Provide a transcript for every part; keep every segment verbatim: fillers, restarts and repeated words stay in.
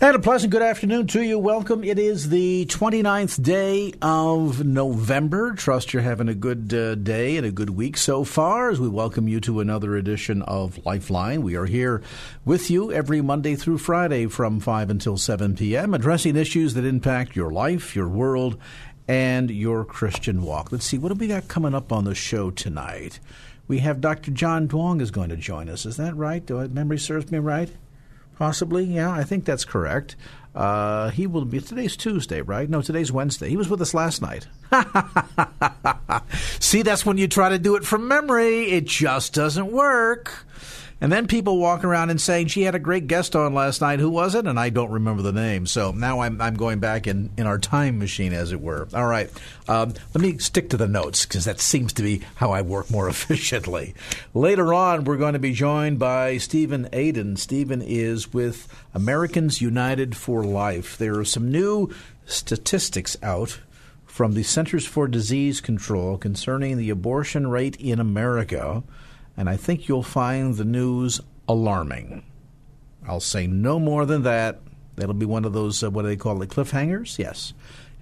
And a pleasant good afternoon to you. Welcome. It is the twenty-ninth day of November. Trust you're having a good uh, day and a good week so far as we welcome you to another edition of Lifeline. We are here with you every Monday through Friday from five until seven p.m. addressing issues that impact your life, your world, and your Christian walk. Let's see, what have we got coming up on the show tonight? We have Doctor John Duong is going to join us. Is that right? Do I, memory serves me right? Possibly, yeah, I think that's correct. Uh, he will be, today's Tuesday, right? No, today's Wednesday. He was with us last night. See, that's when you try to do it from memory. It just doesn't work. And then people walk around and saying, she had a great guest on last night. Who was it? And I don't remember the name. So now I'm I'm going back in, in our time machine, as it were. All right. Um, let me stick to the notes because that seems to be how I work more efficiently. Later on, we're going to be joined by Stephen Aden. Stephen is with Americans United for Life. There are some new statistics out from the Centers for Disease Control concerning the abortion rate in America. And I think you'll find the news alarming. I'll say no more than that. That'll be one of those, uh, what do they call it, cliffhangers? Yes.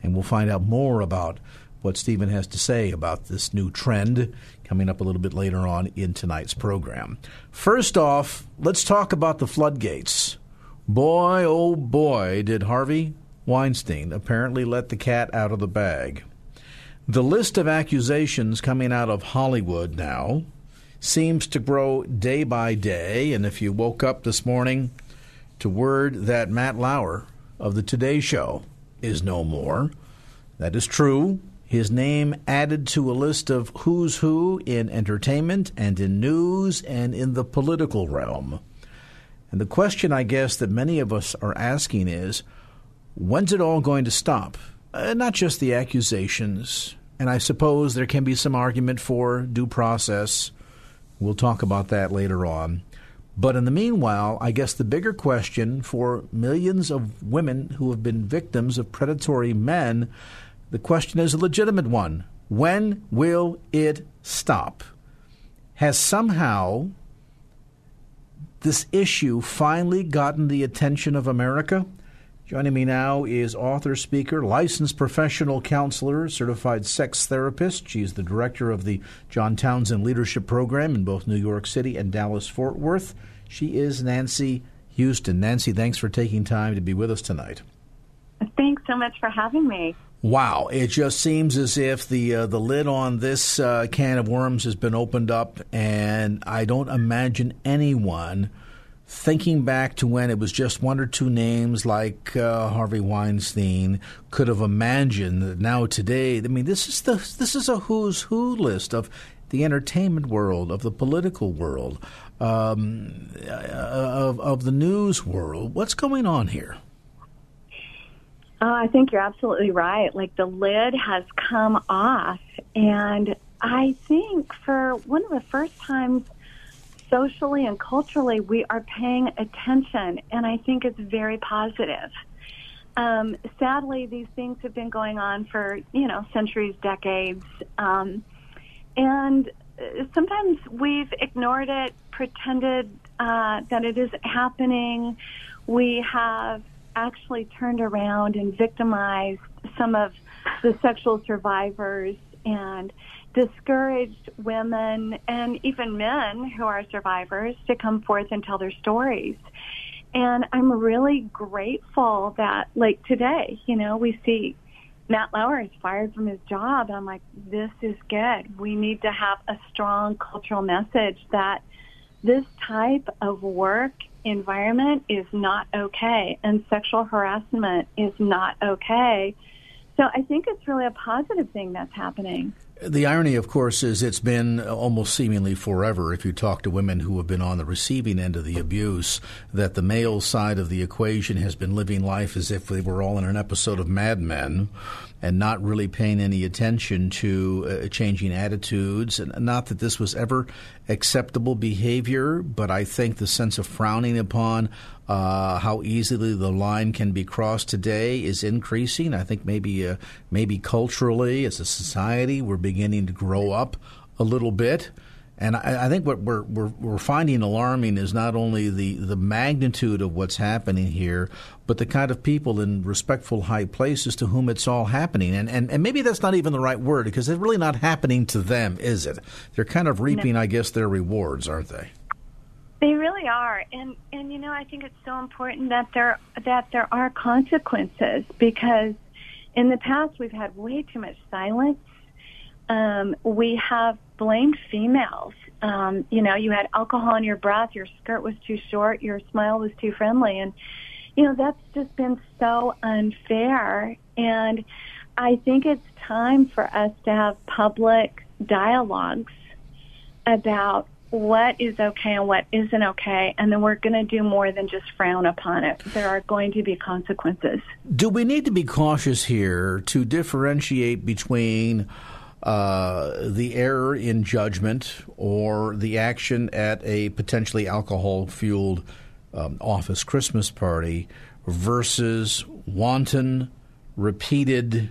And we'll find out more about what Stephen has to say about this new trend coming up a little bit later on in tonight's program. First off, let's talk about the floodgates. Boy, oh boy, did Harvey Weinstein apparently let the cat out of the bag. The list of accusations coming out of Hollywood now seems to grow day by day. And if you woke up this morning to word that Matt Lauer of the Today Show is no more, that is true. His name added to a list of who's who in entertainment and in news and in the political realm. And the question, I guess, that many of us are asking is, when's it all going to stop? Uh, not just the accusations. And I suppose there can be some argument for due process. We'll talk about that later on. But in the meanwhile, I guess the bigger question for millions of women who have been victims of predatory men, the question is a legitimate one. When will it stop? Has somehow this issue finally gotten the attention of America? Joining me now is author, speaker, licensed professional counselor, certified sex therapist. She's the director of the John Townsend Leadership Program in both New York City and Dallas-Fort Worth. She is Nancy Houston. Nancy, thanks for taking time to be with us tonight. Thanks so much for having me. Wow. It just seems as if the uh, the lid on this uh, can of worms has been opened up, and I don't imagine anyone thinking back to when it was just one or two names like uh, Harvey Weinstein could have imagined that now today, I mean, this is the this is a who's who list of the entertainment world, of the political world, um, of of the news world. What's going on here? Uh, I think you're absolutely right. Like the lid has come off, and I think for one of the first times, socially and culturally, we are paying attention, and I think it's very positive. Um, sadly, these things have been going on for, you know, centuries, decades, um, and sometimes we've ignored it, pretended uh, that it isn't happening. We have actually turned around and victimized some of the sexual survivors and discouraged women and even men who are survivors to come forth and tell their stories. And I'm really grateful that, like today, you know, we see Matt Lauer is fired from his job. And I'm like, this is good. We need to have a strong cultural message that this type of work environment is not okay, and sexual harassment is not okay. So I think it's really a positive thing that's happening. The irony, of course, is it's been almost seemingly forever, if you talk to women who have been on the receiving end of the abuse, that the male side of the equation has been living life as if they were all in an episode of Mad Men and not really paying any attention to uh, changing attitudes. And not that this was ever acceptable behavior, but I think the sense of frowning upon Uh, how easily the line can be crossed today is increasing. I think maybe uh, maybe culturally, as a society, we're beginning to grow up a little bit. And I, I think what we're, we're we're finding alarming is not only the, the magnitude of what's happening here, but the kind of people in respectful high places to whom it's all happening. And, and, and maybe that's not even the right word, because it's really not happening to them, is it? They're kind of reaping, no. I guess, their rewards, aren't they? They really are, and and you know, I think it's so important that there that there are consequences, because in the past we've had way too much silence. Um, we have blamed females. Um, you know, you had alcohol in your breath, your skirt was too short, your smile was too friendly, and you know, that's just been so unfair. And I think it's time for us to have public dialogues about what is okay and what isn't okay, and then we're going to do more than just frown upon it. There are going to be consequences. Do we need to be cautious here to differentiate between uh, the error in judgment or the action at a potentially alcohol-fueled um, office Christmas party versus wanton, repeated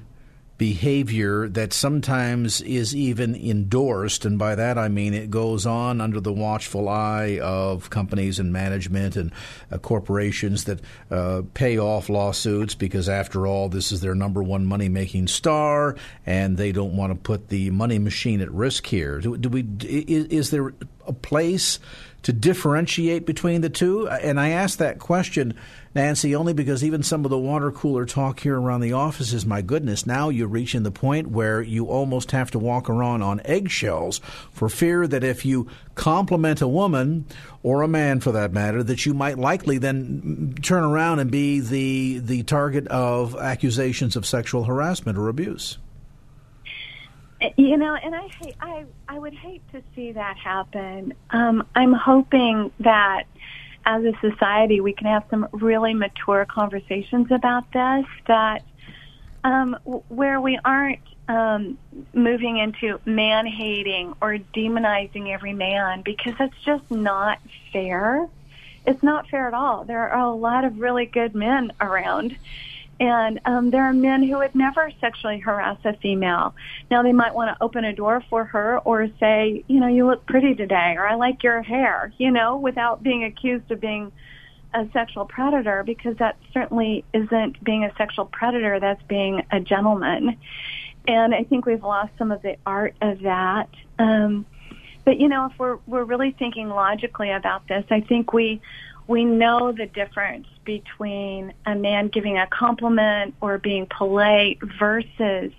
behavior that sometimes is even endorsed, and by that I mean it goes on under the watchful eye of companies and management and uh, corporations that uh, pay off lawsuits because, after all, this is their number one money-making star, and they don't want to put the money machine at risk here. Do, do we? Is, is there a place to differentiate between the two? And I ask that question, Nancy, only because even some of the water cooler talk here around the office is, my goodness, now you're reaching the point where you almost have to walk around on eggshells for fear that if you compliment a woman, or a man for that matter, that you might likely then turn around and be the the target of accusations of sexual harassment or abuse. You know, and I hate, I I would hate to see that happen. Um, I'm hoping that as a society we can have some really mature conversations about this, that um, where we aren't um, moving into man-hating or demonizing every man, because that's just not fair. It's not fair at all. There are a lot of really good men around. And um, there are men who would never sexually harass a female. Now, they might want to open a door for her or say, you know, you look pretty today, or I like your hair, you know, without being accused of being a sexual predator, because that certainly isn't being a sexual predator. That's being a gentleman. And I think we've lost some of the art of that. Um, but, you know, if we're, we're really thinking logically about this, I think we... We know the difference between a man giving a compliment or being polite versus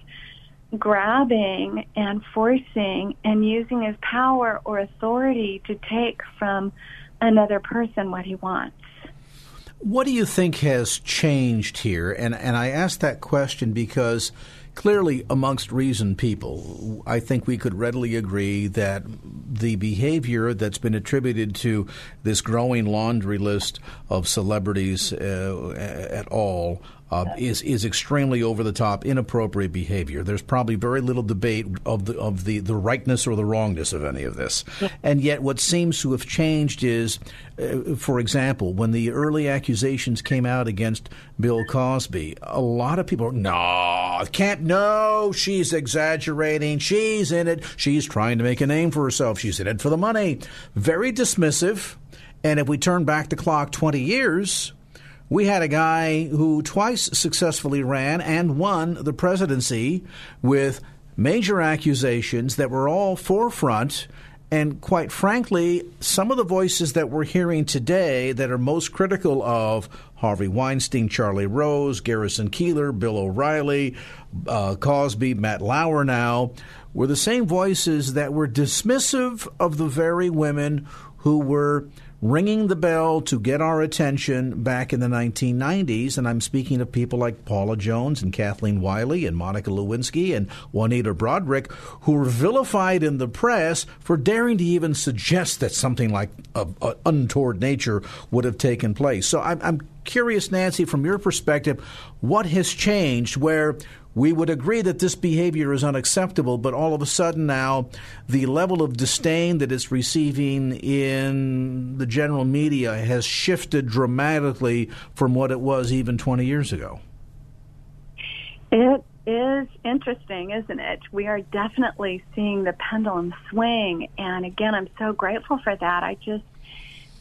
grabbing and forcing and using his power or authority to take from another person what he wants. What do you think has changed here? And and I ask that question because clearly, amongst reasoned people, I think we could readily agree that the behavior that's been attributed to this growing laundry list of celebrities uh, at all uh, is is extremely over the top, inappropriate behavior. There's probably very little debate of the of the, the rightness or the wrongness of any of this. And yet, what seems to have changed is, uh, for example, when the early accusations came out against Bill Cosby, a lot of people are, no, it can't. No, she's exaggerating. She's in it. She's trying to make a name for herself. She's in it for the money. Very dismissive. And if we turn back the clock twenty years, we had a guy who twice successfully ran and won the presidency with major accusations that were all forefront. And quite frankly, some of the voices that we're hearing today that are most critical of Harvey Weinstein, Charlie Rose, Garrison Keillor, Bill O'Reilly, uh, Cosby, Matt Lauer now, were the same voices that were dismissive of the very women who were ringing the bell to get our attention back in the nineteen nineties. And I'm speaking of people like Paula Jones and Kathleen Wiley and Monica Lewinsky and Juanita Broderick, who were vilified in the press for daring to even suggest that something like an untoward nature would have taken place. So I'm, I'm curious, Nancy, from your perspective, what has changed where we would agree that this behavior is unacceptable, but all of a sudden now the level of disdain that it's receiving in the general media has shifted dramatically from what it was even twenty years ago? It is interesting, isn't it? We are definitely seeing the pendulum swing, and again, I'm so grateful for that. I just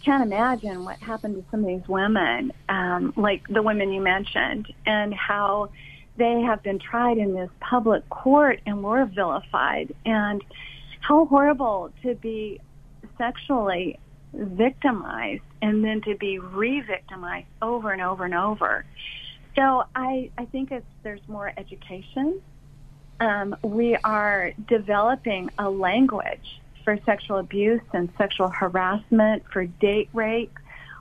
can't imagine what happened to some of these women, um, like the women you mentioned, and how they have been tried in this public court and were vilified. And how horrible to be sexually victimized and then to be re-victimized over and over and over. So I, I think it's, there's more education. Um, we are developing a language for sexual abuse and sexual harassment, for date rape.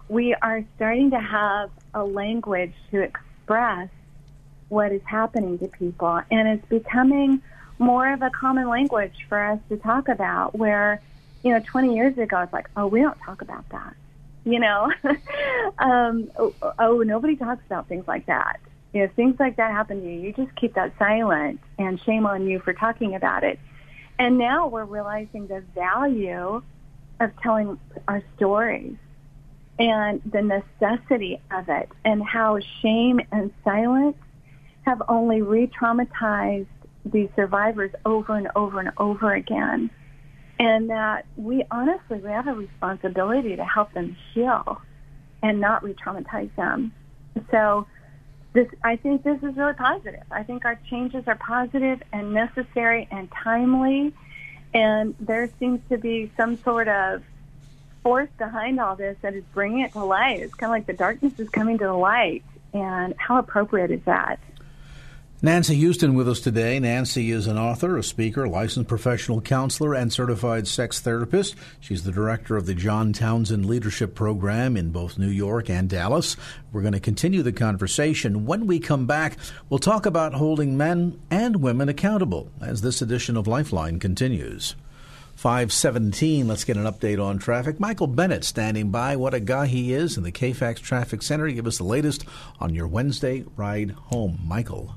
We are starting to have a language to express what is happening to people, and it's becoming more of a common language for us to talk about, where, you know, twenty years ago it's like, oh, we don't talk about that, you know. um oh, oh nobody talks about things like that. If things like that happen to you, you just keep that silent, and shame on you for talking about it. And now we're realizing the value of telling our stories and the necessity of it, and how shame and silence have only re-traumatized the survivors over and over and over again, and that we honestly we have a responsibility to help them heal and not re-traumatize them. So this, I think this is really positive. I think our changes are positive and necessary and timely, and there seems to be some sort of force behind all this that is bringing it to light. It's kind of like the darkness is coming to the light, and how appropriate is that? Nancy Houston with us today. Nancy is an author, a speaker, licensed professional counselor, and certified sex therapist. She's the director of the John Townsend Leadership Program in both New York and Dallas. We're going to continue the conversation. When we come back, we'll talk about holding men and women accountable as this edition of Lifeline continues. five seventeen, let's get an update on traffic. Michael Bennett standing by. What a guy he is in the K FAX Traffic Center. Give us the latest on your Wednesday ride home, Michael.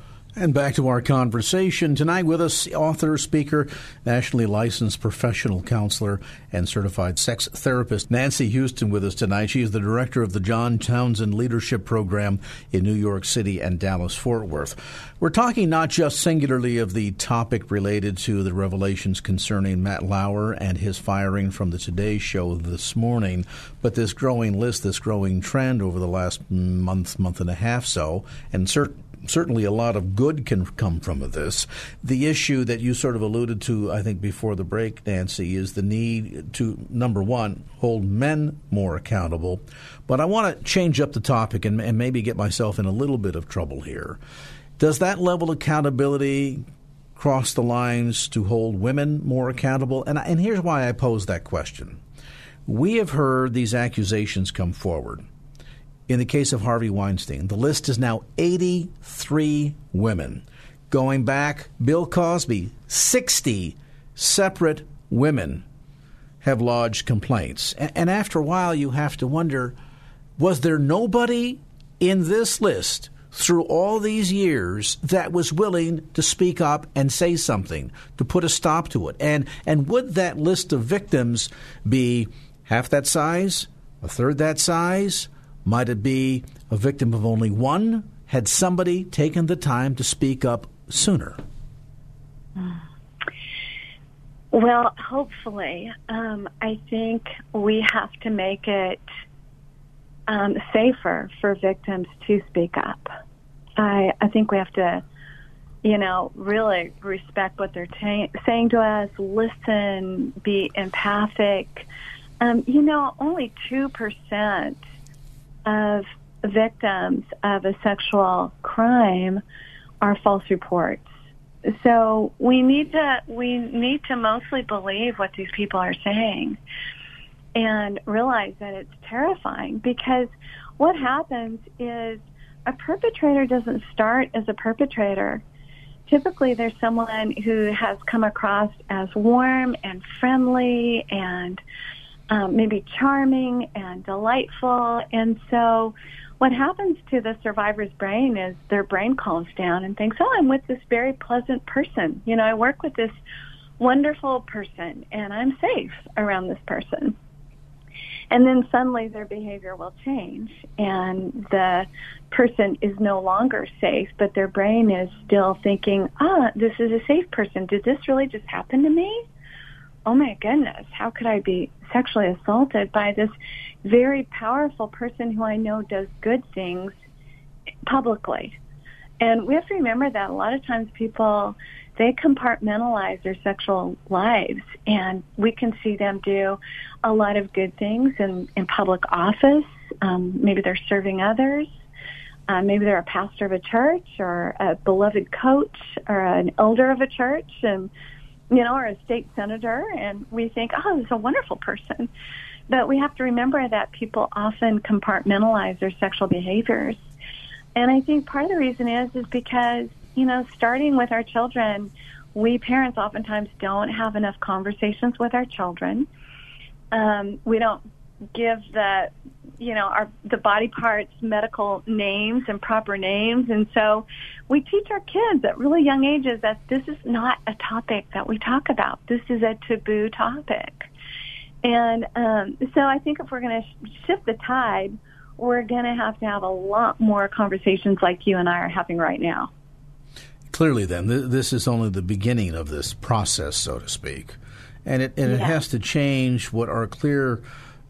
And back to our conversation. Tonight with us, author, speaker, nationally licensed professional counselor, and certified sex therapist Nancy Houston with us tonight. She is the director of the John Townsend Leadership Program in New York City and Dallas-Fort Worth. We're talking not just singularly of the topic related to the revelations concerning Matt Lauer and his firing from the Today Show this morning, but this growing list, this growing trend over the last month, month and a half so, and certainly Certainly a lot of good can come from this. The issue that you sort of alluded to, I think, before the break, Nancy, is the need to, number one, hold men more accountable. But I want to change up the topic and, and maybe get myself in a little bit of trouble here. Does that level of accountability cross the lines to hold women more accountable? And, and here's why I pose that question. We have heard these accusations come forward. In the case of Harvey Weinstein, the list is now eighty-three women. Going back, Bill Cosby, sixty separate women have lodged complaints. And after a while, you have to wonder, was there nobody in this list through all these years that was willing to speak up and say something, to put a stop to it? And, and would that list of victims be half that size, a third that size? Might it be a victim of only one? Had somebody taken the time to speak up sooner? Well, hopefully. Um, I think we have to make it um, safer for victims to speak up. I, I think we have to, you know, really respect what they're ta- saying to us, listen, be empathic. Um, you know, only two percent of victims of a sexual crime are false reports. So we need to we need to mostly believe what these people are saying and realize that it's terrifying, because what happens is a perpetrator doesn't start as a perpetrator. Typically, there's someone who has come across as warm and friendly and um, maybe charming and delightful. And so what happens to the survivor's brain is their brain calms down and thinks, oh, I'm with this very pleasant person. You know, I work with this wonderful person, and I'm safe around this person. And then suddenly their behavior will change, and the person is no longer safe, but their brain is still thinking, ah, this is a safe person. Did this really just happen to me? Oh, my goodness, how could I be sexually assaulted by this very powerful person who I know does good things publicly? And we have to remember that a lot of times people, they compartmentalize their sexual lives, and we can see them do a lot of good things in, in public office. Um, maybe they're serving others. Uh, maybe they're a pastor of a church or a beloved coach or an elder of a church, and you know, or a state senator, and we think, oh, this is a wonderful person. But we have to remember that people often compartmentalize their sexual behaviors. And I think part of the reason is is because, you know, starting with our children, we parents oftentimes don't have enough conversations with our children. Um, we don't give the, you know, our the body parts medical names and proper names. And so we teach our kids at really young ages that this is not a topic that we talk about. This is a taboo topic. And um, so I think if we're going to sh- shift the tide, we're going to have to have a lot more conversations like you and I are having right now. Clearly, then, th- this is only the beginning of this process, so to speak. And it, and yeah. it has to change what are clear,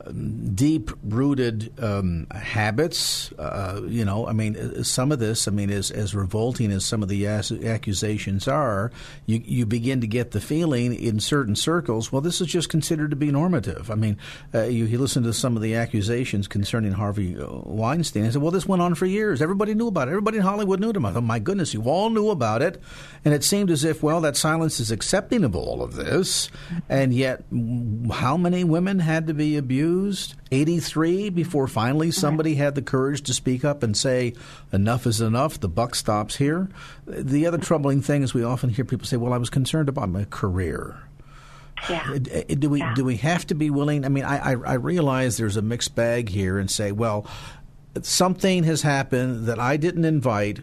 um, deep-rooted um, habits. Uh, you know, I mean, some of this, I mean, as, as revolting as some of the as- accusations are, you, you begin to get the feeling in certain circles, well, this is just considered to be normative. I mean, uh, you, you listen to some of the accusations concerning Harvey Weinstein. I said, well, this went on for years. Everybody knew about it. Everybody in Hollywood knew about it. Oh, my goodness, you all knew about it. And it seemed as if, well, that silence is accepting of all of this. And yet, how many women had to be abused? eighty-three before finally somebody had the courage to speak up and say, enough is enough, the buck stops here. The other troubling thing is we often hear people say, well, I was concerned about my career. Yeah. Do we yeah. do we have to be willing? I mean, I, I, I realize there's a mixed bag here and say, well, something has happened that I didn't invite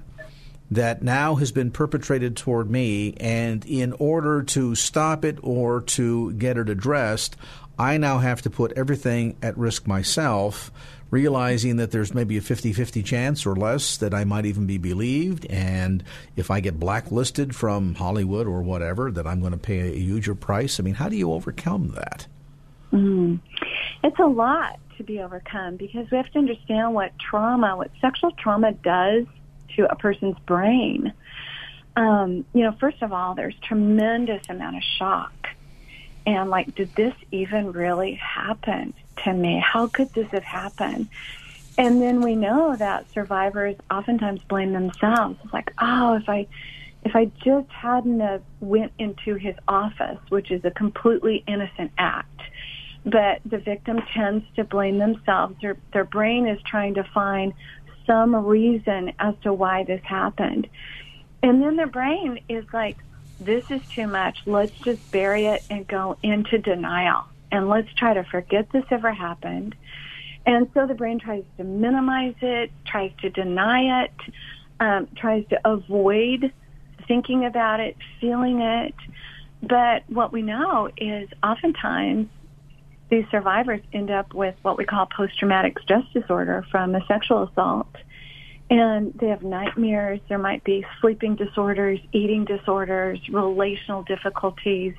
that now has been perpetrated toward me, and in order to stop it or to get it addressed, I now have to put everything at risk myself, realizing that there's maybe a fifty-fifty chance or less that I might even be believed. And if I get blacklisted from Hollywood or whatever, that I'm going to pay a huger price. I mean, how do you overcome that? Mm. It's a lot to be overcome, because we have to understand what trauma, what sexual trauma does to a person's brain. Um, you know, first of all, there's tremendous amount of shock. And, like, did this even really happen to me? How could this have happened? And then we know that survivors oftentimes blame themselves. It's like, oh, if I if I just hadn't have went into his office, which is a completely innocent act. But the victim tends to blame themselves. Their, their brain is trying to find some reason as to why this happened. And then their brain is like, this is too much. Let's just bury it and go into denial. And let's try to forget this ever happened. And so the brain tries to minimize it, tries to deny it, um, tries to avoid thinking about it, feeling it. But what we know is oftentimes these survivors end up with what we call post-traumatic stress disorder from a sexual assault. And they have nightmares. There might be sleeping disorders, eating disorders, relational difficulties,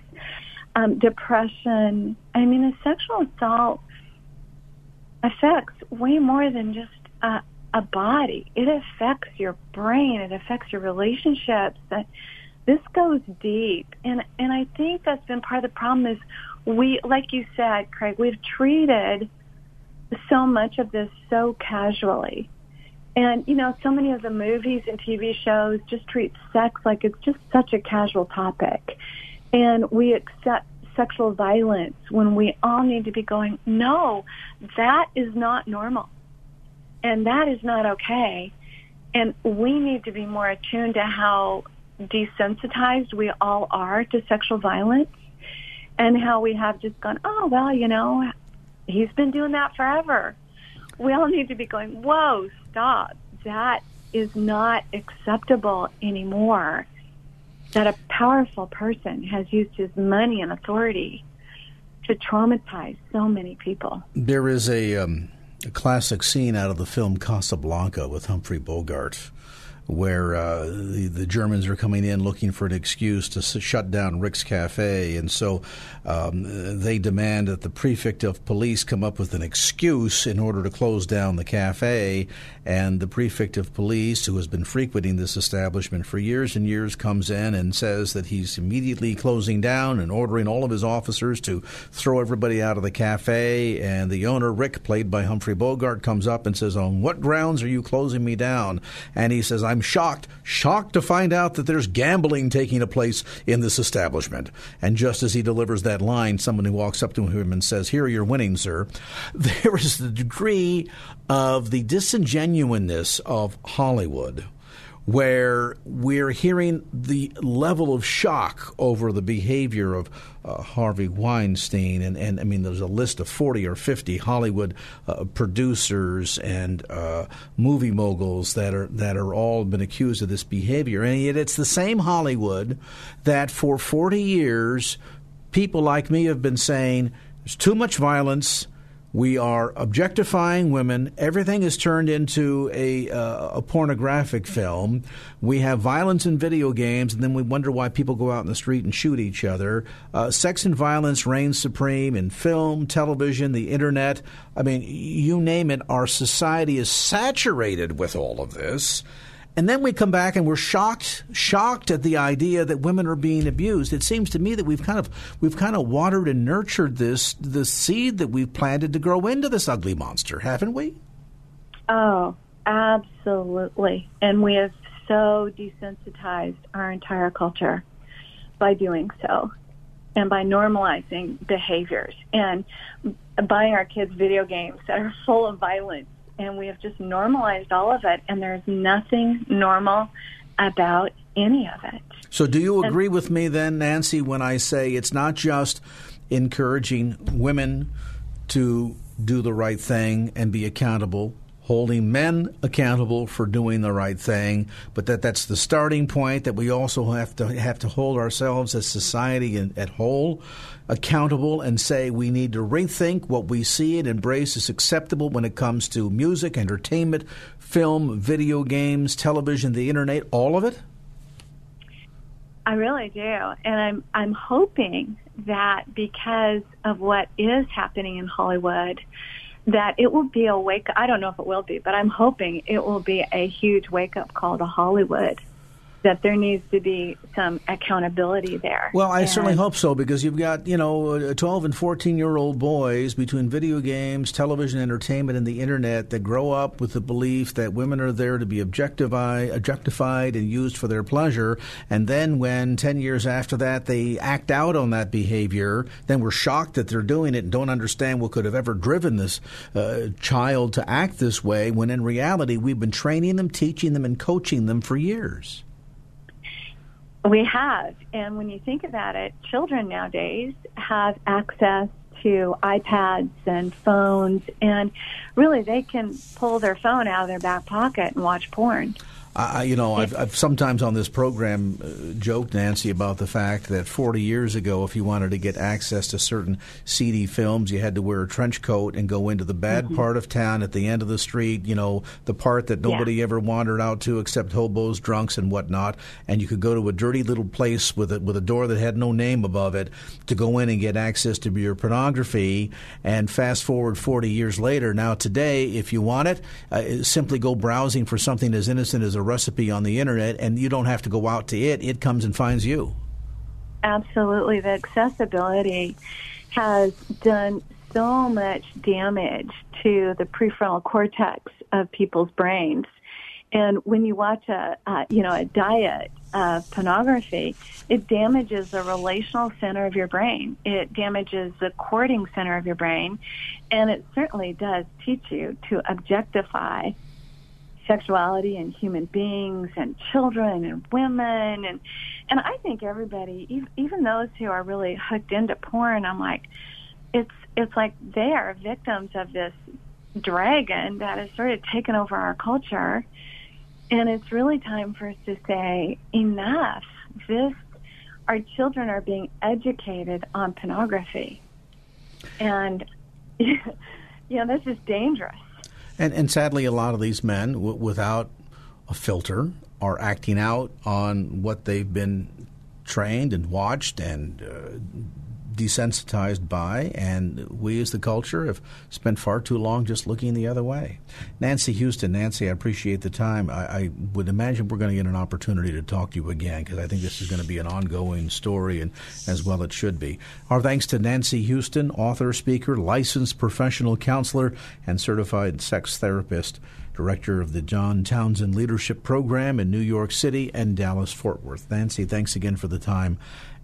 um, depression. I mean, a sexual assault affects way more than just a, a body. It affects your brain. It affects your relationships. This goes deep. And, and I think that's been part of the problem is we, like you said, Craig, we've treated so much of this so casually. And, you know, so many of the movies and T V shows just treat sex like it's just such a casual topic. And we accept sexual violence when we all need to be going, no, that is not normal. And that is not okay. And we need to be more attuned to how desensitized we all are to sexual violence and how we have just gone, oh, well, you know, he's been doing that forever. We all need to be going, whoa, stop. That is not acceptable anymore. That a powerful person has used his money and authority to traumatize so many people. There is a, um, a classic scene out of the film Casablanca with Humphrey Bogart, where uh, the, the Germans are coming in looking for an excuse to s- shut down Rick's Cafe. And so um, they demand that the prefect of police come up with an excuse in order to close down the cafe. And the prefect of police, who has been frequenting this establishment for years and years, comes in and says that he's immediately closing down and ordering all of his officers to throw everybody out of the cafe. And the owner, Rick, played by Humphrey Bogart, comes up and says, on what grounds are you closing me down? And he says, I'm I'm shocked, shocked to find out that there's gambling taking place in this establishment. And just as he delivers that line, someone who walks up to him and says, here are your winnings, sir. There is the degree of the disingenuousness of Hollywood, where we're hearing the level of shock over the behavior of uh, Harvey Weinstein. And, and, I mean, there's a list of forty or fifty Hollywood uh, producers and uh, movie moguls that are that are all been accused of this behavior. And yet it's the same Hollywood that for forty years people like me have been saying there's too much violence. We are objectifying women. Everything is turned into a, uh, a pornographic film. We have violence in video games, and then we wonder why people go out in the street and shoot each other. Uh, sex and violence reign supreme in film, television, the Internet. I mean, you name it. Our society is saturated with all of this. And then we come back and we're shocked, shocked at the idea that women are being abused. It seems to me that we've kind of we've kind of watered and nurtured this the seed that we've planted to grow into this ugly monster, haven't we? Oh, absolutely. And we have so desensitized our entire culture by doing so and by normalizing behaviors and buying our kids video games that are full of violence. And we have just normalized all of it, and there's nothing normal about any of it. So do you agree and, with me then, Nancy, when I say it's not just encouraging women to do the right thing and be accountable, holding men accountable for doing the right thing, but that that's the starting point, that we also have to have to hold ourselves as society in, at whole accountable and say we need to rethink what we see and embrace as acceptable when it comes to music, entertainment, film, video games, television, the Internet, all of it? I really do. And I'm I'm hoping that because of what is happening in Hollywood, that it will be a wake I don't know if it will be, but I'm hoping it will be a huge wake-up call to Hollywood, that there needs to be some accountability there. Well, I and, certainly hope so, because you've got, you know, twelve and fourteen-year-old boys between video games, television, entertainment, and the Internet that grow up with the belief that women are there to be objectified, objectified and used for their pleasure. And then when ten years after that they act out on that behavior, then we're shocked that they're doing it and don't understand what could have ever driven this uh, child to act this way, when in reality we've been training them, teaching them, and coaching them for years. We have. And when you think about it, children nowadays have access to iPads and phones, and really they can pull their phone out of their back pocket and watch porn. Uh, you know, I've, I've sometimes on this program uh, joked, Nancy, about the fact that forty years ago, if you wanted to get access to certain seedy films, you had to wear a trench coat and go into the bad mm-hmm. part of town at the end of the street, you know, the part that nobody yeah. ever wandered out to except hobos, drunks, and whatnot. And you could go to a dirty little place with a, with a door that had no name above it to go in and get access to your pornography. And fast forward forty years later, now today, if you want it, uh, simply go browsing for something as innocent as a recipe on the Internet, and you don't have to go out to it. It comes and finds you. Absolutely. The accessibility has done so much damage to the prefrontal cortex of people's brains And when you watch a, uh, you know, a diet of pornography, it damages the relational center of your brain. It damages the courting center of your brain. And it certainly does teach you to objectify sexuality and human beings and children and women. And, and I think everybody, even those who are really hooked into porn, I'm like, it's, it's like they are victims of this dragon that has sort of taken over our culture. And it's really time for us to say, enough. This, our children are being educated on pornography. And, you know, this is dangerous. And, and sadly, a lot of these men, w- without a filter, are acting out on what they've been trained and watched and uh, desensitized by. And we as the culture have spent far too long just looking the other way. Nancy Houston, Nancy, I appreciate the time. I, I would imagine we're going to get an opportunity to talk to you again, because I think this is going to be an ongoing story, and as well it should be. Our thanks to Nancy Houston, author, speaker, licensed professional counselor, and certified sex therapist, director of the John Townsend Leadership Program in New York City and Dallas-Fort Worth. Nancy, thanks again for the time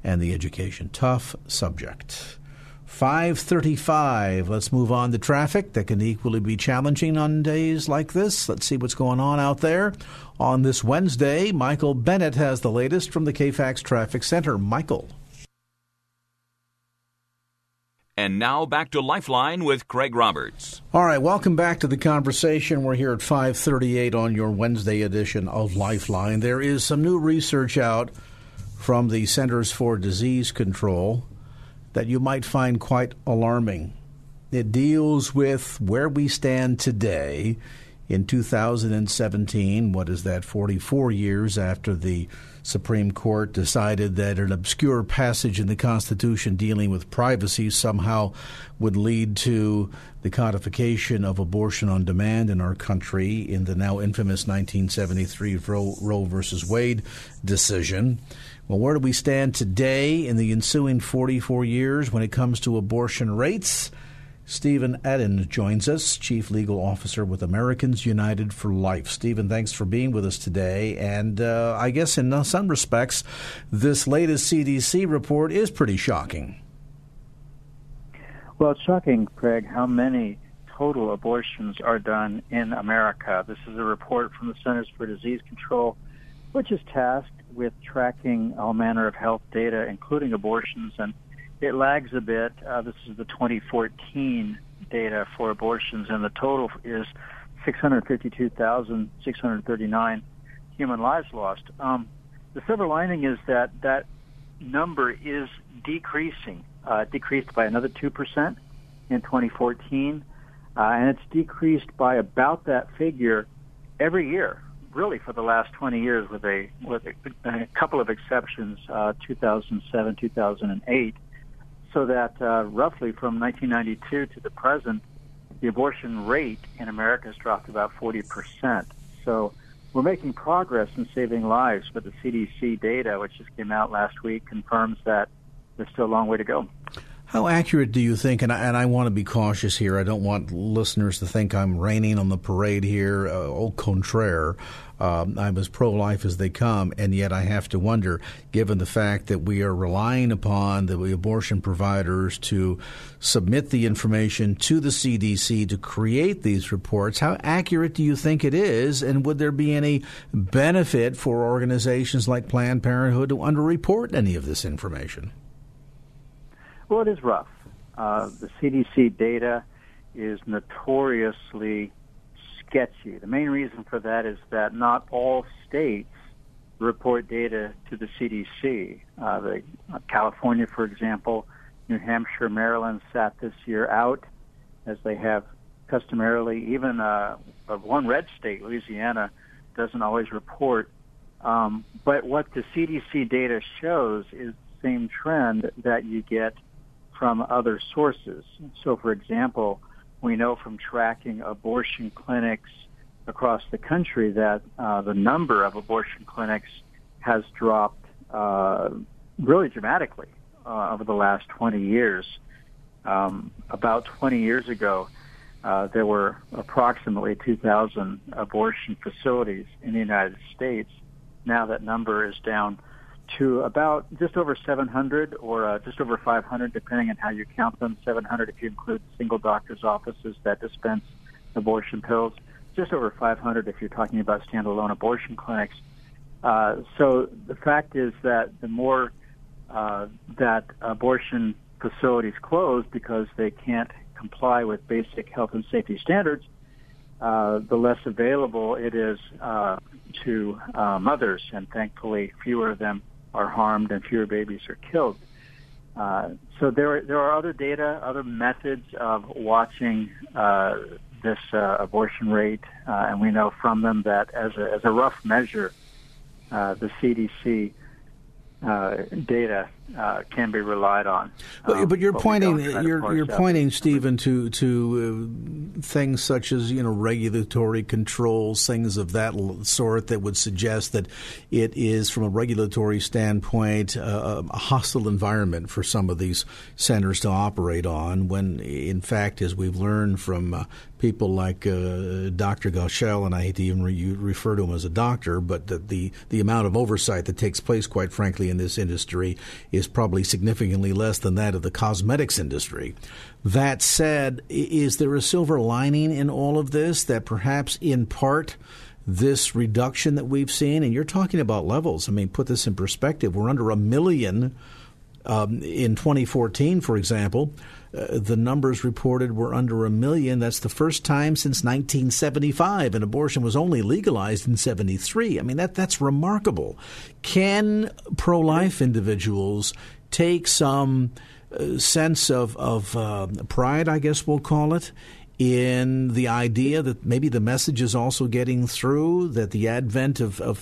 and the education. Tough subject. five thirty-five. Let's move on to traffic that can equally be challenging on days like this. Let's see what's going on out there. On this Wednesday, Michael Bennett has the latest from the K FAX Traffic Center. Michael. And now back to Lifeline with Craig Roberts. All right, welcome back to the conversation. We're here at five thirty-eight on your Wednesday edition of Lifeline. There is some new research out from the Centers for Disease Control that you might find quite alarming. It deals with where we stand today in two thousand seventeen. What is that, forty-four years after the Supreme Court decided that an obscure passage in the Constitution dealing with privacy somehow would lead to the codification of abortion on demand in our country in the now infamous nineteen seventy-three Roe, Roe versus Wade decision. Well, where do we stand today in the ensuing forty-four years when it comes to abortion rates? Stephen Aden joins us, Chief Legal Officer with Americans United for Life. Stephen, thanks for being with us today. And uh, I guess in some respects, this latest C D C report is pretty shocking. Well, it's shocking, Craig, how many total abortions are done in America. This is a report from the Centers for Disease Control, which is tasked with tracking all manner of health data, including abortions, and it lags a bit. Uh, this is the twenty fourteen data for abortions, and the total is six hundred fifty-two thousand, six hundred thirty-nine human lives lost. Um, the silver lining is that that number is decreasing. Uh, it decreased by another two percent in twenty fourteen, uh, and it's decreased by about that figure every year, really for the last twenty years, with a, with a, a couple of exceptions, uh, two thousand seven, two thousand eight. So that uh, roughly from nineteen ninety-two to the present, the abortion rate in America has dropped about forty percent. So we're making progress in saving lives, but the C D C data, which just came out last week, confirms that there's still a long way to go. How accurate do you think, and I, and I want to be cautious here, I don't want listeners to think I'm raining on the parade here, uh, au contraire, um, I'm as pro-life as they come, and yet I have to wonder, given the fact that we are relying upon the abortion providers to submit the information to the C D C to create these reports, how accurate do you think it is, and would there be any benefit for organizations like Planned Parenthood to underreport any of this information? Well, it is rough. Uh, the C D C data is notoriously sketchy. The main reason for that is that not all states report data to the C D C. Uh, the, uh, California, for example, New Hampshire, Maryland sat this year out, as they have customarily. Even uh, one red state, Louisiana, doesn't always report. Um, but what the C D C data shows is the same trend that you get from other sources. So, for example, we know from tracking abortion clinics across the country that uh, the number of abortion clinics has dropped uh, really dramatically uh, over the last twenty years. Um, about twenty years ago, Uh, there were approximately two thousand abortion facilities in the United States. Now that number is down to about just over seven hundred or uh, just over five hundred, depending on how you count them, seven hundred if you include single doctor's offices that dispense abortion pills, just over five hundred if you're talking about standalone abortion clinics. Uh, so the fact is that the more uh, that abortion facilities close because they can't comply with basic health and safety standards, uh, the less available it is uh, to uh, mothers, and thankfully fewer of them are harmed and fewer babies are killed. Uh, so there, there are other data, other methods of watching uh, this uh, abortion rate, uh, and we know from them that as a, as a rough measure, uh, the C D C Uh, data uh, can be relied on. Um, but, but you're but pointing, you're you're pointing, Stephen, to to uh, things such as you know regulatory controls, things of that sort that would suggest that it is, from a regulatory standpoint, uh, a hostile environment for some of these centers to operate on. When, in fact, as we've learned from uh, people like uh, Doctor Gauchel, and I hate to even re- refer to him as a doctor, but the, the the amount of oversight that takes place, quite frankly, in this industry is probably significantly less than that of the cosmetics industry. That said, is there a silver lining in all of this, that perhaps in part this reduction that we've seen, and you're talking about levels, I mean, put this in perspective, we're under a million um, in twenty fourteen, for example. Uh, the numbers reported were under a million. That's the first time since nineteen seventy-five, and abortion was only legalized in seventy-three. I mean, that that's remarkable. Can pro-life individuals take some uh, sense of, of uh, pride, I guess we'll call it, in the idea that maybe the message is also getting through, that the advent of, of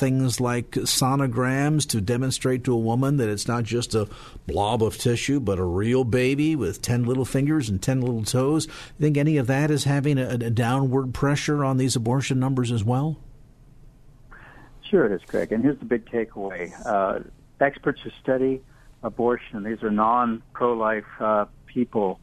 things like sonograms to demonstrate to a woman that it's not just a blob of tissue, but a real baby with ten little fingers and ten little toes? Do you think any of that is having a, a downward pressure on these abortion numbers as well? Sure it is, Craig. And here's the big takeaway. Uh, experts who study abortion, these are non-pro-life uh, people,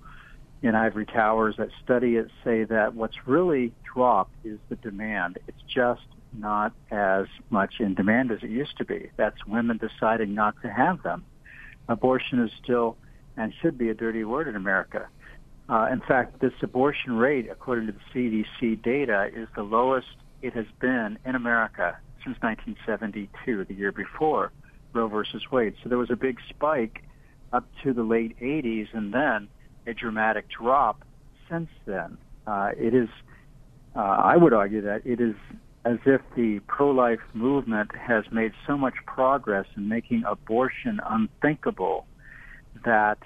in ivory towers that study it, say that what's really dropped is the demand. It's just not as much in demand as it used to be. That's women deciding not to have them. Abortion is still and should be a dirty word in America. Uh, in fact, this abortion rate, according to the C D C data, is the lowest it has been in America since nineteen seventy-two, the year before Roe versus Wade. So there was a big spike up to the late eighties, and then a dramatic drop since then. Uh, it is, uh, I would argue that it is as if the pro-life movement has made so much progress in making abortion unthinkable that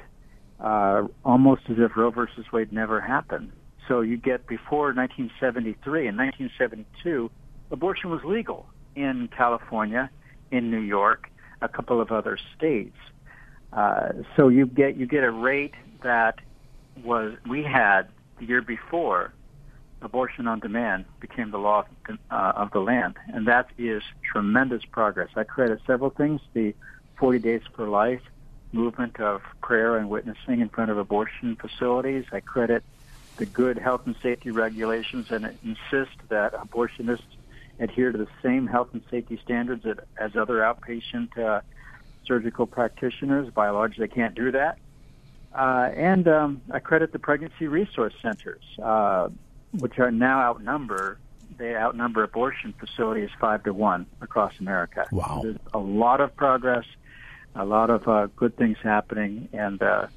uh, almost as if Roe versus Wade never happened. So you get before nineteen seventy-three and nineteen seventy-two, abortion was legal in California, in New York, a couple of other states. Uh, so you get you get a rate that was we had the year before abortion on demand became the law of, uh, of the land, and that is tremendous progress. I credit several things: the forty Days for Life movement of prayer and witnessing in front of abortion facilities. I credit the good health and safety regulations, and insist that abortionists adhere to the same health and safety standards as other outpatient uh, surgical practitioners. By and large, they can't do that. Uh, and um, I credit the pregnancy resource centers, uh, which are now outnumber, they outnumber abortion facilities five to one across America. Wow. There's a lot of progress, a lot of uh, good things happening, and, uh,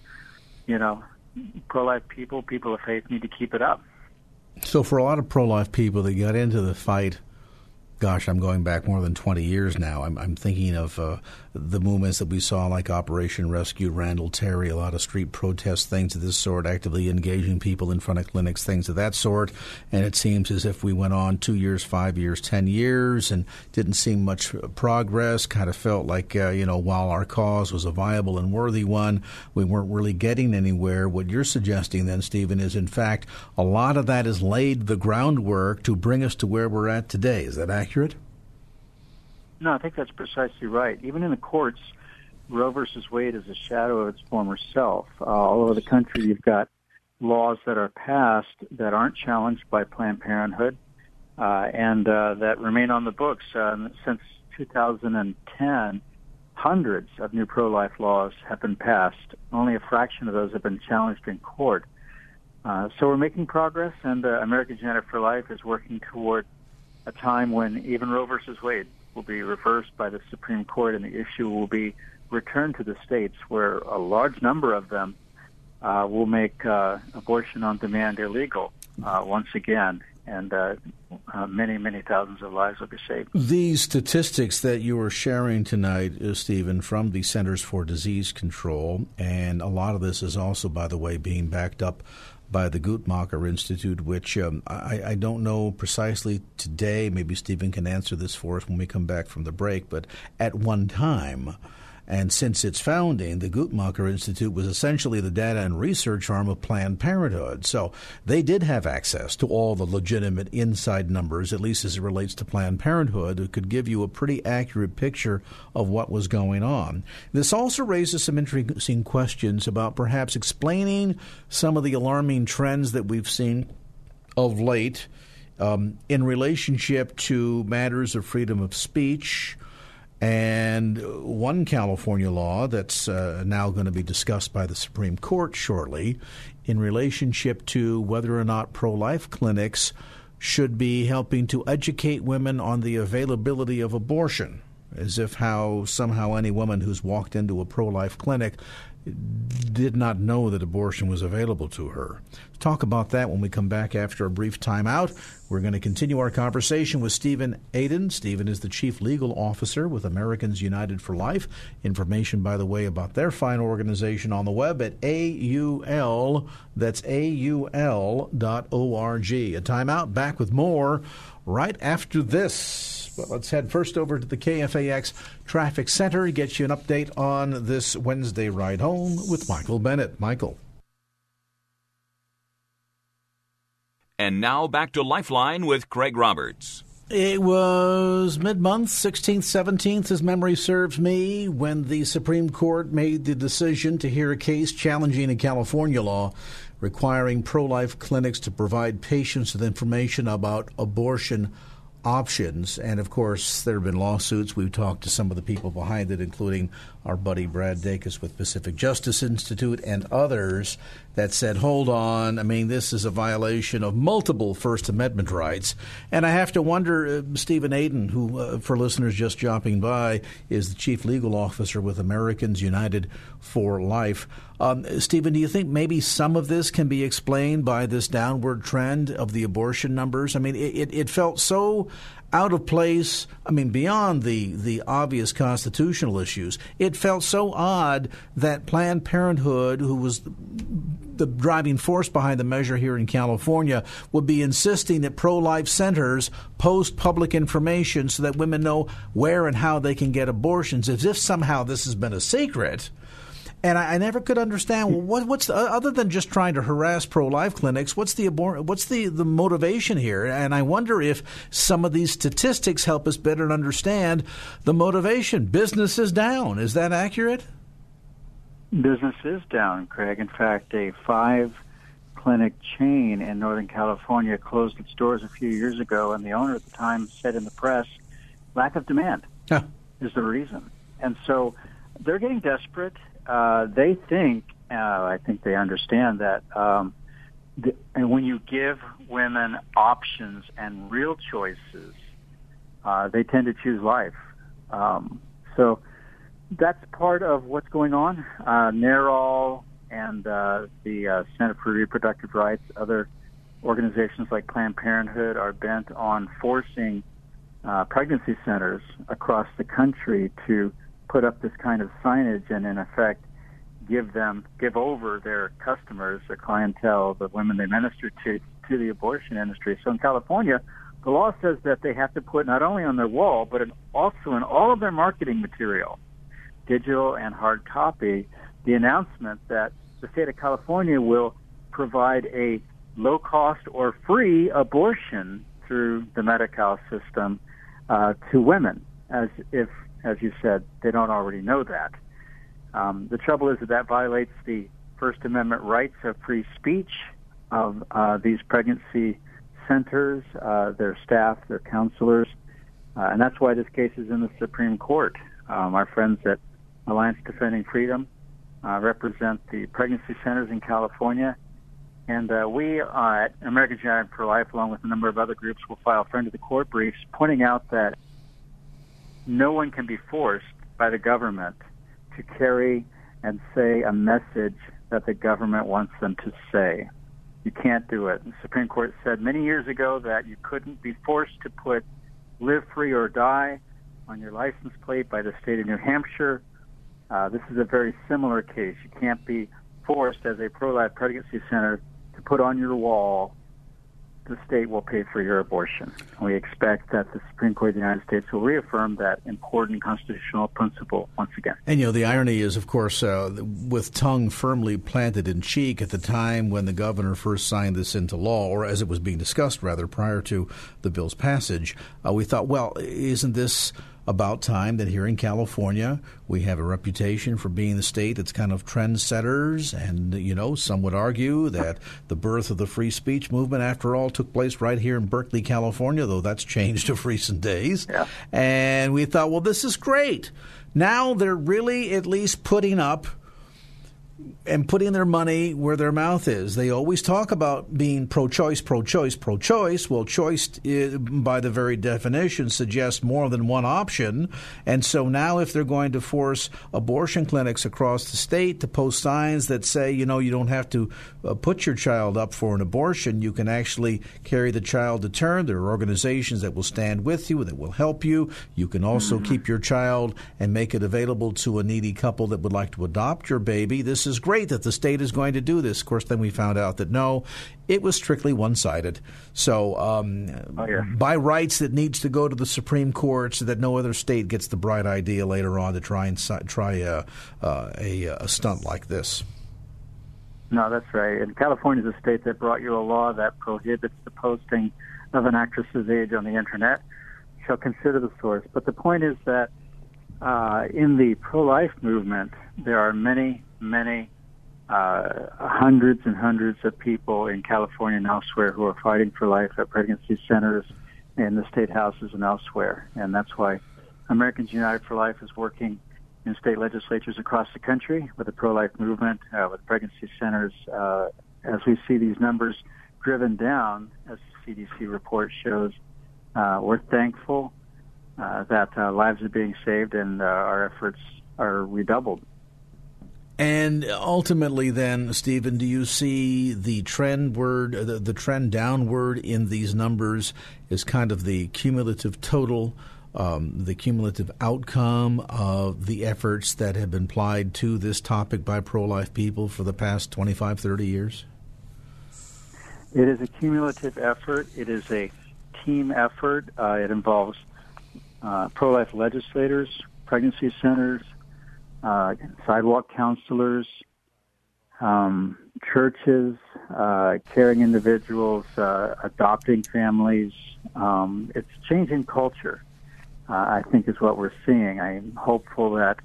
you know, pro-life people, people of faith need to keep it up. So for a lot of pro-life people that got into the fight, gosh, I'm going back more than twenty years now. I'm, I'm thinking of uh, the movements that we saw, like Operation Rescue Randall Terry, a lot of street protests, things of this sort, actively engaging people in front of clinics, things of that sort. And it seems as if we went on two years, five years, ten years, and didn't see much progress. Kind of felt like, uh, you know, while our cause was a viable and worthy one, we weren't really getting anywhere. What you're suggesting then, Stephen, is, in fact, a lot of that has laid the groundwork to bring us to where we're at today. Is that accurate? Accurate? No, I think that's precisely right. Even in the courts, Roe versus Wade is a shadow of its former self. Uh, all over the country, you've got laws that are passed that aren't challenged by Planned Parenthood uh, and uh, that remain on the books. Uh, since two thousand ten, hundreds of new pro-life laws have been passed. Only a fraction of those have been challenged in court. Uh, so we're making progress, and uh, Americans United for Life is working toward a time when even Roe versus Wade will be reversed by the Supreme Court, and the issue will be returned to the states, where a large number of them uh, will make uh, abortion on demand illegal uh, once again, and uh, uh, many, many thousands of lives will be saved. These statistics that you are sharing tonight, uh, Stephen, from the Centers for Disease Control, and a lot of this is also, by the way, being backed up by the Guttmacher Institute, which um, I, I don't know precisely today. Maybe Stephen can answer this for us when we come back from the break. But at one time, and since its founding, the Guttmacher Institute was essentially the data and research arm of Planned Parenthood. So they did have access to all the legitimate inside numbers, at least as it relates to Planned Parenthood. It could give you a pretty accurate picture of what was going on. This also raises some interesting questions about perhaps explaining some of the alarming trends that we've seen of late um, in relationship to matters of freedom of speech, and one California law that's uh, now going to be discussed by the Supreme Court shortly in relationship to whether or not pro-life clinics should be helping to educate women on the availability of abortion, as if how somehow any woman who's walked into a pro-life clinic did not know that abortion was available to her. Talk about that when we come back after a brief time out. We're going to continue our conversation with Stephen Aden. Stephen is the Chief Legal Officer with Americans United for Life. Information, by the way, about their fine organization on the web at A U L. That's A U L dot O R G. A time out, back with more right after this. But let's head first over to the K F A X Traffic Center to get you an update on this Wednesday ride home with Michael Bennett. Michael. And now back to Lifeline with Craig Roberts. It was mid-month, sixteenth, seventeenth, as memory serves me, when the Supreme Court made the decision to hear a case challenging a California law requiring pro-life clinics to provide patients with information about abortion options. And, of course, there have been lawsuits. We've talked to some of the people behind it, including our buddy Brad Dacus with Pacific Justice Institute and others that said, hold on, I mean, this is a violation of multiple First Amendment rights. And I have to wonder, uh, Stephen Aden, who, uh, for listeners just dropping by, is the Chief Legal Officer with Americans United for Life. Um, Stephen, do you think maybe some of this can be explained by this downward trend of the abortion numbers? I mean, it, it felt so out of place. I mean, beyond the, the obvious constitutional issues, it felt so odd that Planned Parenthood, who was the driving force behind the measure here in California, would be insisting that pro-life centers post public information so that women know where and how they can get abortions, as if somehow this has been a secret. And I, I never could understand what, what's the, other than just trying to harass pro-life clinics. What's the abor- What's the, the motivation here? And I wonder if some of these statistics help us better understand the motivation. Business is down. Is that accurate? Business is down, Craig. In fact, a five-clinic chain in Northern California closed its doors a few years ago, and the owner at the time said in the press, "Lack of demand huh. is the reason." And so they're getting desperate. Uh, they think, uh, I think they understand that um, the, and when you give women options and real choices, uh, they tend to choose life. Um, so that's part of what's going on. Uh, NARAL and uh, the uh, Center for Reproductive Rights, other organizations like Planned Parenthood, are bent on forcing uh, pregnancy centers across the country to put up this kind of signage and, in effect, give them, give over their customers, their clientele, the women they minister to, to the abortion industry. So in California, the law says that they have to put not only on their wall, but in, also in all of their marketing material, digital and hard copy, the announcement that the state of California will provide a low-cost or free abortion through the Medi-Cal system uh, to women, as if, as you said, they don't already know that. Um, the trouble is that that violates the First Amendment rights of free speech of uh, these pregnancy centers, uh, their staff, their counselors, uh, and that's why this case is in the Supreme Court. Um, our friends at Alliance Defending Freedom uh, represent the pregnancy centers in California, and uh, we uh, at Americans United for Life, along with a number of other groups, will file friend of the court briefs pointing out that no one can be forced by the government to carry and say a message that the government wants them to say. You can't do it. The Supreme Court said many years ago that you couldn't be forced to put "live free or die" on your license plate by the state of New Hampshire. Uh, this is a very similar case. You can't be forced as a pro-life pregnancy center to put on your wall, "the state will pay for your abortion." We expect that the Supreme Court of the United States will reaffirm that important constitutional principle once again. And, you know, the irony is, of course, uh, with tongue firmly planted in cheek at the time when the governor first signed this into law, or as it was being discussed, rather, prior to the bill's passage, uh, we thought, well, isn't this about time that here in California we have a reputation for being the state that's kind of trendsetters? And, you know, some would argue that the birth of the free speech movement, after all, took place right here in Berkeley, California, though that's changed of recent days. Yeah. And we thought, well, this is great. Now they're really at least putting up and putting their money where their mouth is. They always talk about being pro-choice, pro-choice, pro-choice. Well, choice, uh, by the very definition, suggests more than one option. And so now if they're going to force abortion clinics across the state to post signs that say, you know, you don't have to uh, put your child up for an abortion, you can actually carry the child to term. There are organizations that will stand with you, that will help you. You can also mm-hmm. keep your child and make it available to a needy couple that would like to adopt your baby. This is great that the state is going to do this. Of course, then we found out that, no, it was strictly one-sided. So um, oh, yeah. by rights, it needs to go to the Supreme Court so that no other state gets the bright idea later on to try and try a, a, a stunt like this. No, that's right. And California is a state that brought you a law that prohibits the posting of an actress's age on the Internet. Shall consider the source. But the point is that uh, in the pro-life movement, there are many many uh, hundreds and hundreds of people in California and elsewhere who are fighting for life at pregnancy centers and the state houses and elsewhere. And that's why Americans United for Life is working in state legislatures across the country with the pro-life movement, uh, with pregnancy centers. Uh, as we see these numbers driven down, as the C D C report shows, uh, we're thankful uh, that uh, lives are being saved and uh, our efforts are redoubled. And ultimately, then, Stephen, do you see the trend word, the, the trend downward in these numbers is kind of the cumulative total, um, the cumulative outcome of the efforts that have been applied to this topic by pro-life people for the past twenty-five, thirty years? It is a cumulative effort. It is a team effort. Uh, it involves uh, pro-life legislators, pregnancy centers, Uh, sidewalk counselors, um, churches, uh, caring individuals, uh, adopting families. Um, it's changing culture, uh, I think, is what we're seeing. I'm hopeful that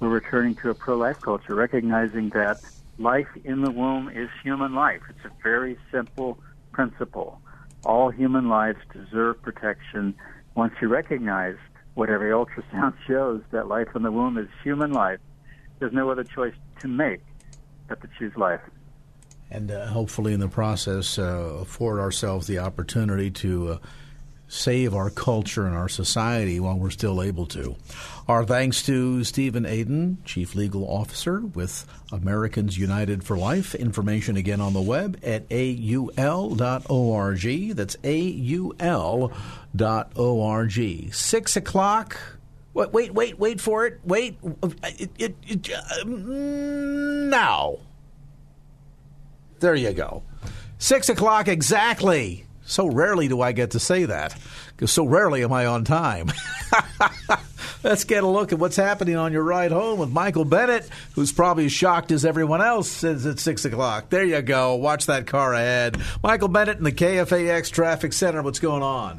we're returning to a pro-life culture, recognizing that life in the womb is human life. It's a very simple principle. All human lives deserve protection. Once you recognize what every ultrasound shows, that life in the womb is human life, there's no other choice to make but to choose life. And uh, hopefully in the process uh, afford ourselves the opportunity to uh, save our culture and our society while we're still able to. Our thanks to Stephen Aden, Chief Legal Officer with Americans United for Life. Information again on the web at A U L dot org. That's A U L dot org. Six o'clock. Wait, wait, wait, wait for it. Wait. It, it, it, uh, now. There you go. Six o'clock exactly. So rarely do I get to say that, because so rarely am I on time. Let's get a look at what's happening on your ride home with Michael Bennett, who's probably as shocked as everyone else is at six o'clock. There you go. Watch that car ahead. Michael Bennett in the K F A X Traffic Center. What's going on?